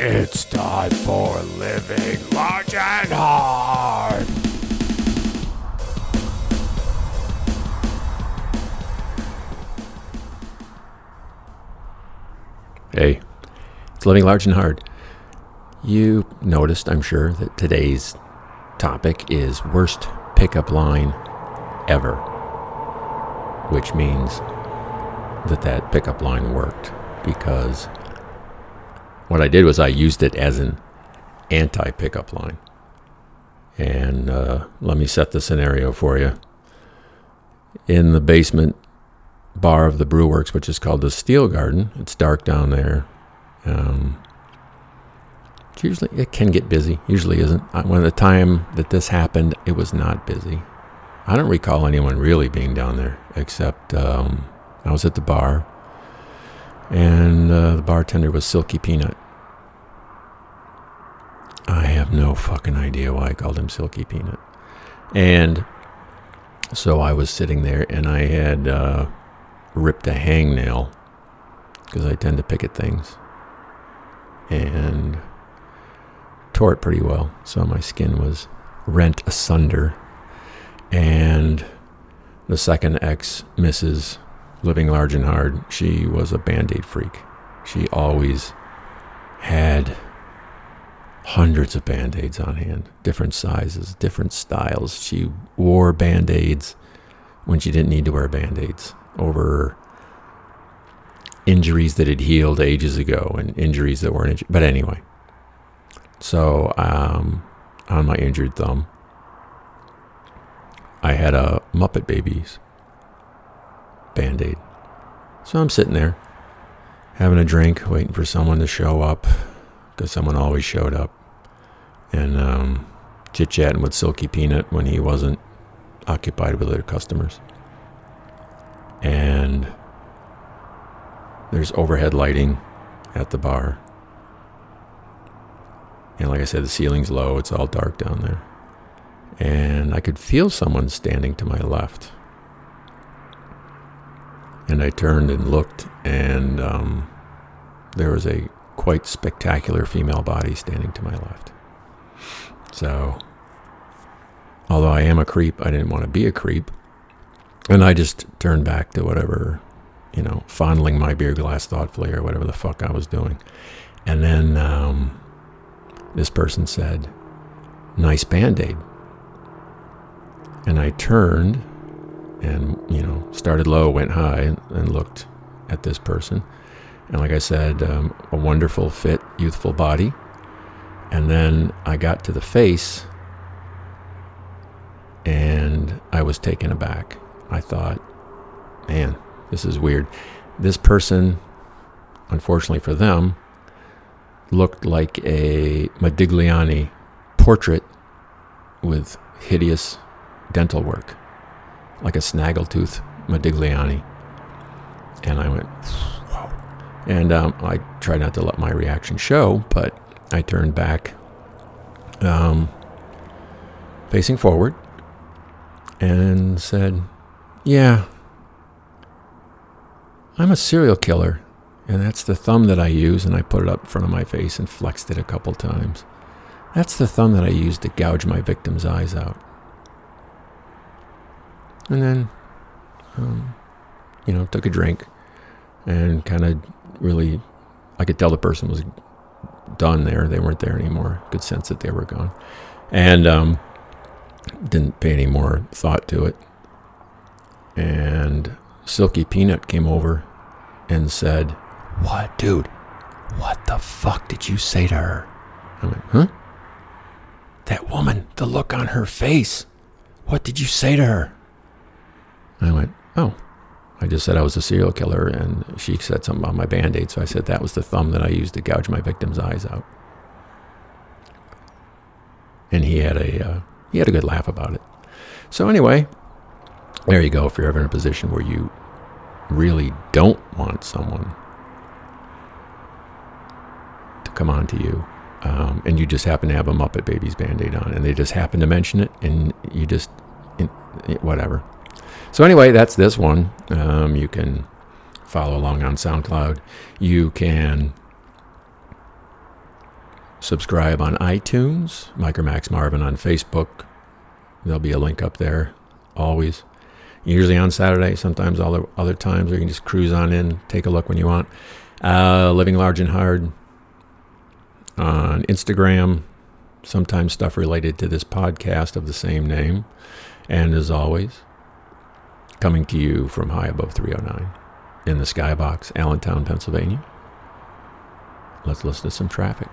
It's time for Living Large and Hard! Hey, it's Living Large and Hard. You noticed, I'm sure, that today's topic is worst pickup line ever, which means that pickup line worked, because what I did was I used it as an anti-pickup line. And let me set the scenario for you. In the basement bar of the Brew Works, which is called the Steel Garden, it's dark down there. It can get busy. Usually isn't. When the time that this happened, it was not busy. I don't recall anyone really being down there, except I was at the bar, and the bartender was Silky Peanut. I have no fucking idea why I called him Silky Peanut. And so I was sitting there, and I had ripped a hangnail, because I tend to pick at things, and tore it pretty well. So my skin was rent asunder, and the second ex, Mrs. Living Large and Hard, she was a Band-Aid freak. She always had hundreds of Band-Aids on hand, different sizes, different styles. She wore Band-Aids when she didn't need to wear Band-Aids over injuries that had healed ages ago and injuries that weren't. But anyway, so on my injured thumb, I had a Muppet Babies Band-Aid. So I'm sitting there having a drink, waiting for someone to show up, because someone always showed up, and chit-chatting with Silky Peanut when he wasn't occupied with other customers. And there's overhead lighting at the bar, and like I said, the ceiling's low, it's all dark down there, and I could feel someone standing to my left. And I turned and looked, and there was a quite spectacular female body standing to my left. So, although I am a creep, I didn't want to be a creep. And I just turned back to whatever, fondling my beer glass thoughtfully, or whatever the fuck I was doing. And then this person said, "Nice Band-Aid." And I turned, and, started low, went high, and looked at this person. And like I said, a wonderful, fit, youthful body. And then I got to the face, and I was taken aback. I thought, man, this is weird. This person, unfortunately for them, looked like a Modigliani portrait with hideous dental work, like a snaggletooth Modigliani. And I went, whoa. And I tried not to let my reaction show, but I turned back, facing forward, and said, "Yeah, I'm a serial killer." And that's the thumb that I use, and I put it up in front of my face and flexed it a couple times. That's the thumb that I use to gouge my victim's eyes out. And then, took a drink, and kind of really, I could tell the person was done there. They weren't there anymore. Could sense that they were gone. And didn't pay any more thought to it. And Silky Peanut came over and said, "What, dude? What the fuck did you say to her?" I went, "Huh? That woman, the look on her face. What did you say to her?" I went, "Oh, I just said I was a serial killer, and she said something about my Band-Aid, so I said that was the thumb that I used to gouge my victim's eyes out." And he had a good laugh about it. So anyway, there you go. If you're ever in a position where you really don't want someone to come on to you, and you just happen to have a Muppet Babies Band-Aid on, and they just happen to mention it, and you just, whatever. So anyway, that's this one. You can follow along on SoundCloud. You can Subscribe on iTunes, Micromax Marvin on Facebook. There'll be a link up there, always. Usually on Saturday, sometimes all the other times, or you can just cruise on in, take a look when you want. Living Large and Hard on Instagram. Sometimes stuff related to this podcast of the same name. And as always, coming to you from high above 309 in the skybox, Allentown, Pennsylvania. Let's listen to some traffic.